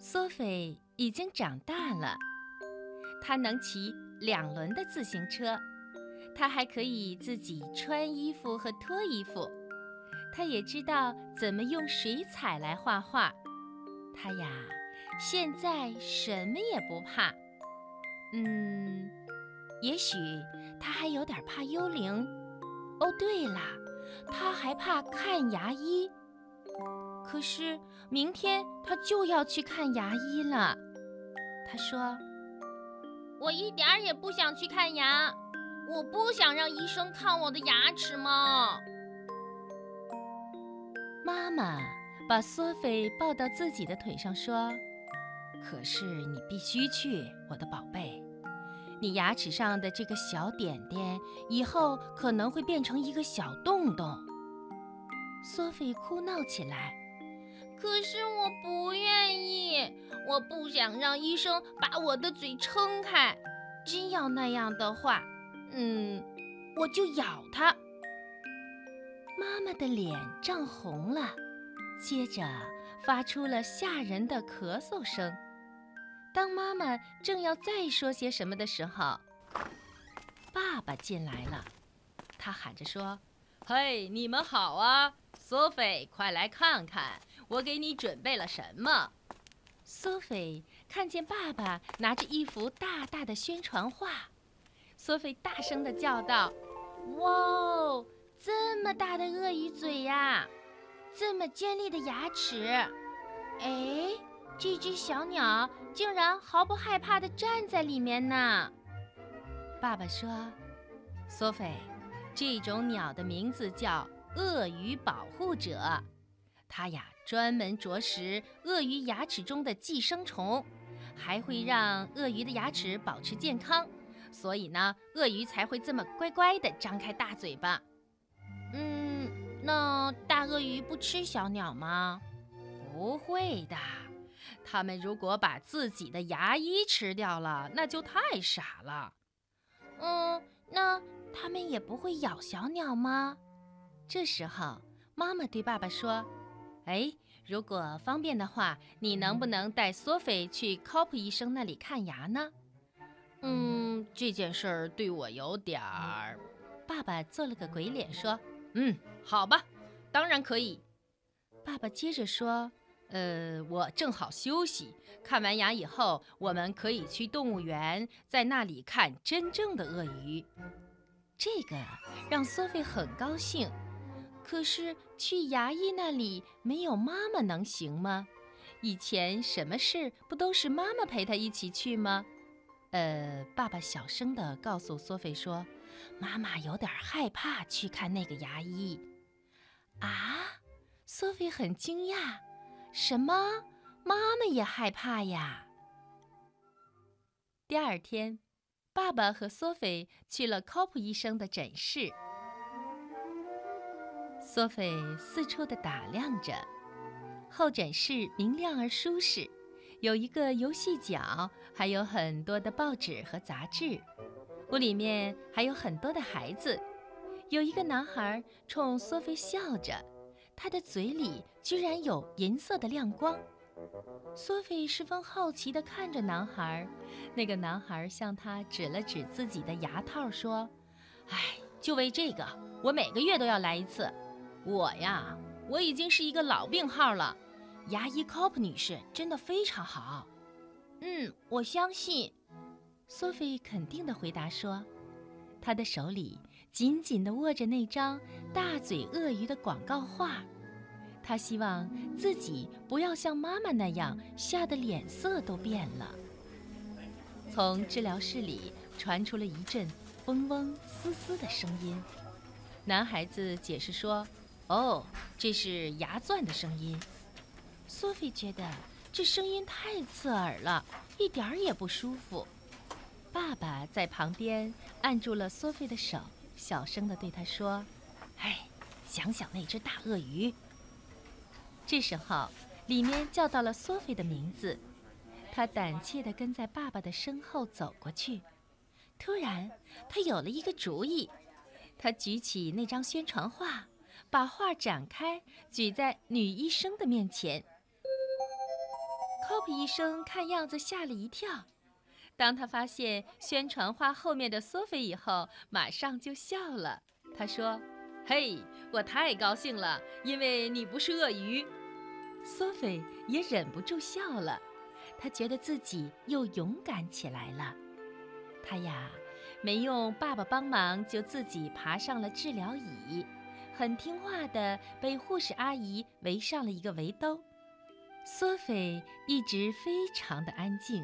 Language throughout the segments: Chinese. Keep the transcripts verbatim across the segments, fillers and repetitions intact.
索菲已经长大了，她能骑两轮的自行车，她还可以自己穿衣服和脱衣服。她也知道怎么用水彩来画画。她呀，现在什么也不怕。嗯，也许她还有点怕幽灵。哦，对了，她还怕看牙医。 可是明天他就要去看牙医了。他说：“我一点儿也不想去看牙，我不想让医生看我的牙齿嘛。”妈妈把索菲抱到自己的腿上说：“可是你必须去，我的宝贝。你牙齿上的这个小点点，以后可能会变成一个小洞洞。”索菲哭闹起来。 可是我不愿意，我不想让医生把我的嘴撑开。真要那样的话，嗯，我就咬他。妈妈的脸涨红了，接着发出了吓人的咳嗽声。当妈妈正要再说些什么的时候，爸爸进来了，他喊着说：“嘿，你们好啊！ 索菲，快来看看，我给你准备了什么。”索菲看见爸爸拿着一幅大大的宣传画，索菲大声地叫道：“哇哦，这么大的鳄鱼嘴呀，这么尖利的牙齿！哎，这只小鸟竟然毫不害怕地站在里面呢。”爸爸说：“索菲，这种鸟的名字叫……” 鳄鱼保护者，它呀专门啄食鳄鱼牙齿中的寄生虫，还会让鳄鱼的牙齿保持健康，所以呢，鳄鱼才会这么乖乖地张开大嘴巴。嗯，那大鳄鱼不吃小鸟吗？不会的，它们如果把自己的牙医吃掉了，那就太傻了。嗯，那它们也不会咬小鸟吗？ 这时候，妈妈对爸爸说：“哎，如果方便的话，你能不能带索菲去科普医生那里看牙呢？”“嗯，这件事儿对我有点儿……”爸爸做了个鬼脸说：“嗯，好吧，当然可以。”爸爸接着说：“呃，我正好休息，看完牙以后，我们可以去动物园，在那里看真正的鳄鱼。”这个让索菲很高兴。 可是去牙医那里没有妈妈能行吗？以前什么事不都是妈妈陪她一起去吗？呃，爸爸小声地告诉索菲说：“妈妈有点害怕去看那个牙医。”啊，索菲很惊讶，什么？妈妈也害怕呀？第二天，爸爸和索菲去了科普医生的诊室。 索菲四处地打量着，候诊室明亮而舒适，有一个游戏角，还有很多的报纸和杂志。屋里面还有很多的孩子，有一个男孩冲索菲笑着，他的嘴里居然有银色的亮光。索菲十分好奇地看着男孩，那个男孩向他指了指自己的牙套，说：“哎，就为这个，我每个月都要来一次。” 我呀，我已经是一个老病号了。牙医 Cop 女士真的非常好。嗯，我相信。索菲肯定地回答说，她的手里紧紧地握着那张大嘴鳄鱼的广告画。她希望自己不要像妈妈那样吓得脸色都变了。从治疗室里传出了一阵嗡嗡嘶嘶的声音。男孩子解释说。 哦，这是牙钻的声音。索菲觉得这声音太刺耳了，一点儿也不舒服。爸爸在旁边按住了索菲的手，小声地对她说：“哎，想想那只大鳄鱼。”这时候，里面叫到了索菲的名字，她胆怯地跟在爸爸的身后走过去。突然，她有了一个主意，她举起那张宣传画。 把画展开，举在女医生的面前。Cope 医生看样子吓了一跳。当他发现宣传画后面的索菲以后，马上就笑了。他说：“嘿，我太高兴了，因为你不是鳄鱼。”索菲也忍不住笑了，她觉得自己又勇敢起来了。她呀，没用爸爸帮忙，就自己爬上了治疗椅，很听话地被护士阿姨围上了一个围兜。索菲一直非常的安静，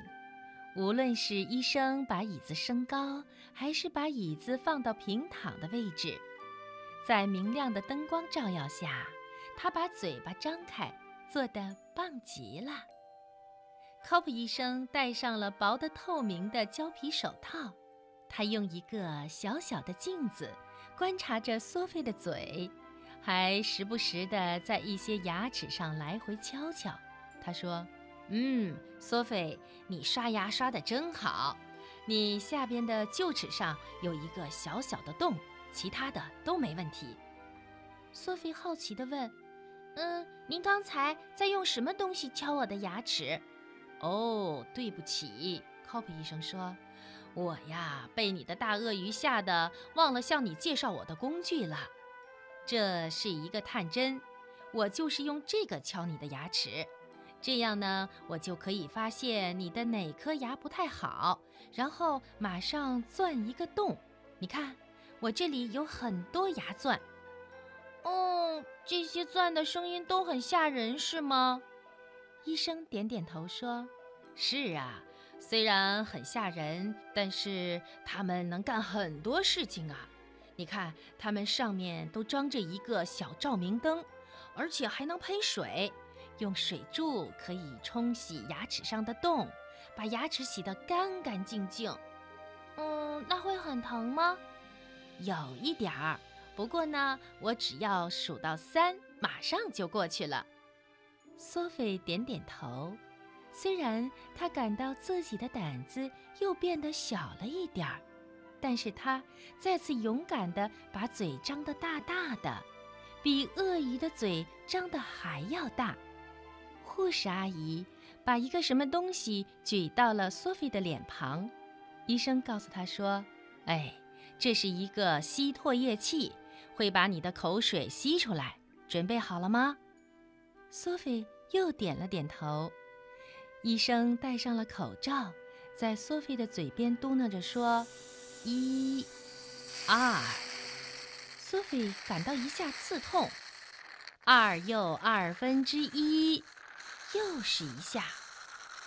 无论是医生把椅子升高，还是把椅子放到平躺的位置，在明亮的灯光照耀下，她把嘴巴张开，做得棒极了。Cope 医生戴上了薄得透明的胶皮手套，他用一个小小的镜子观察着索菲的嘴，还时不时地在一些牙齿上来回敲敲。他说：“嗯，索菲，你刷牙刷得真好，你下边的臼齿上有一个小小的洞，其他的都没问题。”索菲好奇地问：“嗯，您刚才在用什么东西敲我的牙齿？”“哦，对不起。” Cope 医生说，“我呀，被你的大鳄鱼吓得忘了向你介绍我的工具了。这是一个探针，我就是用这个敲你的牙齿，这样呢，我就可以发现你的哪颗牙不太好，然后马上钻一个洞。你看，我这里有很多牙钻。”“哦，这些钻的声音都很吓人，是吗？”医生点点头说：“是啊，虽然很吓人，但是他们能干很多事情啊。你看，他们上面都装着一个小照明灯，而且还能喷水，用水柱可以冲洗牙齿上的洞，把牙齿洗得干干净净。”“嗯，那会很疼吗？”“有一点儿。不过呢，我只要数到三，马上就过去了。”索菲点点头，虽然她感到自己的胆子又变得小了一点儿，但是她再次勇敢地把嘴张得大大的，比鳄鱼的嘴张得还要大。护士阿姨把一个什么东西举到了索菲的脸庞，医生告诉她说：“哎，这是一个吸唾液器，会把你的口水吸出来，准备好了吗？”索菲又点了点头。医生戴上了口罩，在索菲的嘴边嘟囔着说：“一、二。”索菲感到一下刺痛，“二又二分之一。”又是一下，“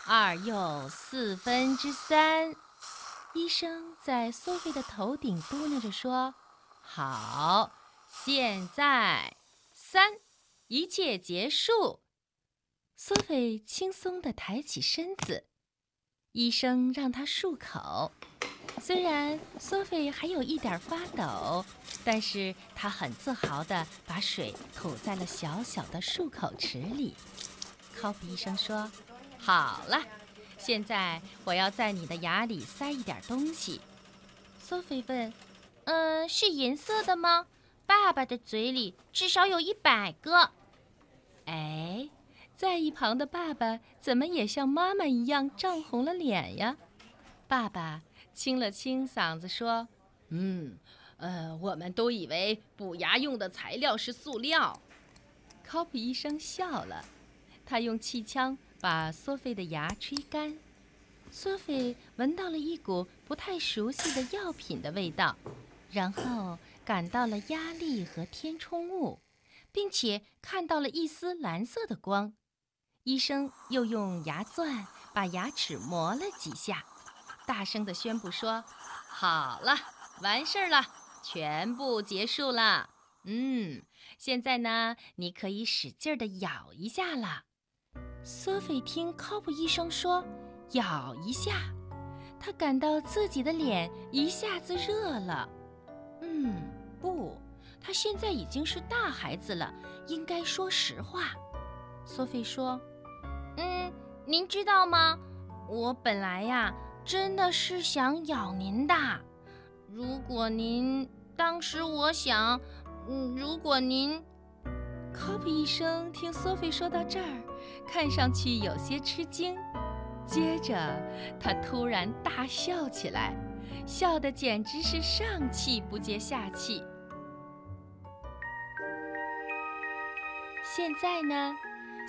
二又四分之三。”医生在索菲的头顶嘟囔着说：“好，现在三。”一切结束。索菲轻松地抬起身子，医生让她漱口。虽然索菲还有一点发抖，但是她很自豪地把水吐在了小小的漱口池里。Cope 医生说：“好了，现在我要在你的牙里塞一点东西。”索菲问：“嗯，是银色的吗？爸爸的嘴里至少有一百个。”哎，在一旁的爸爸怎么也像妈妈一样涨红了脸呀？爸爸清了清嗓子说：“嗯，呃，我们都以为补牙用的材料是塑料。”Cope 医生笑了，他用气枪把索菲的牙吹干。索菲闻到了一股不太熟悉的药品的味道，然后感到了压力和填充物，并且看到了一丝蓝色的光。医生又用牙钻把牙齿磨了几下，大声地宣布说：“好了，完事儿了，全部结束了。嗯，现在呢，你可以使劲地咬一下了。”索菲听 Cope 医生说咬一下，她感到自己的脸一下子热了。嗯。不，他现在已经是大孩子了，应该说实话。索菲说：“嗯，您知道吗？我本来呀，真的是想咬您的。如果您……当时我想……嗯，如果您……” Cop 医生听 Sophie 说到这儿，看上去有些吃惊。接着，他突然大笑起来，笑得简直是上气不接下气。现在呢，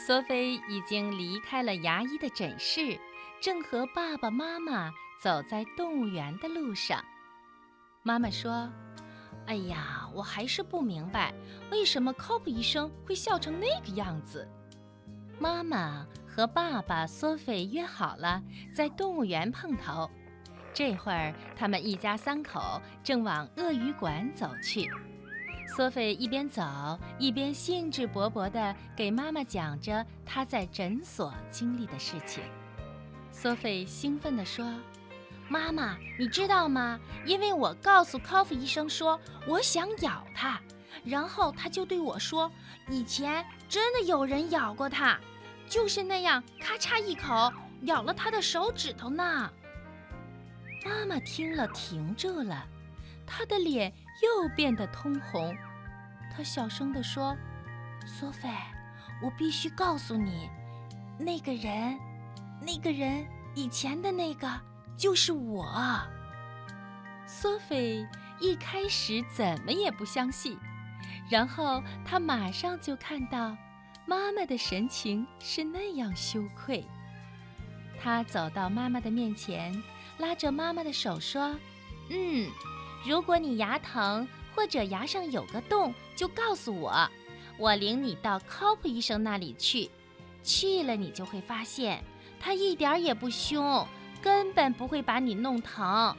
Sophie 已经离开了牙医的诊室，正和爸爸妈妈走在动物园的路上。妈妈说：“哎呀，我还是不明白，为什么 Cop 医生会笑成那个样子。”妈妈和爸爸索菲约好了在动物园碰头，这会儿他们一家三口正往鳄鱼馆走去。索菲一边走一边兴致勃勃地给妈妈讲着她在诊所经历的事情。索菲兴奋地说：“妈妈，你知道吗？因为我告诉 Cop 医生说我想咬他，然后他就对我说，以前真的有人咬过他，就是那样咔嚓一口咬了他的手指头呢。”妈妈听了停住了，她的脸又变得通红。她小声地说：“索菲，我必须告诉你，那个人，那个人以前的那个。”就是我。索菲一开始怎么也不相信，然后她马上就看到妈妈的神情是那样羞愧。她走到妈妈的面前，拉着妈妈的手说：“嗯，如果你牙疼或者牙上有个洞，就告诉我，我领你到 Cop 医生那里去。去了你就会发现，他一点也不凶。”根本不会把你弄疼，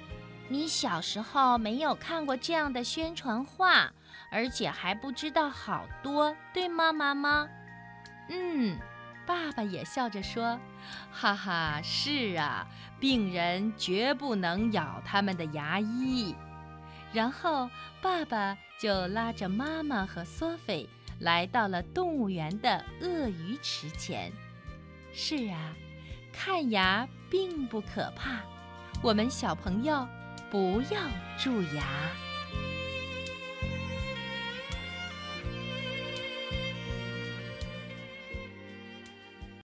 你小时候没有看过这样的宣传画，而且还不知道好多，对吗，妈妈？”嗯，爸爸也笑着说：“哈哈，是啊，病人绝不能咬他们的牙医。”然后爸爸就拉着妈妈和索菲来到了动物园的鳄鱼池前。是啊，看牙并不可怕，我们小朋友不要蛀牙。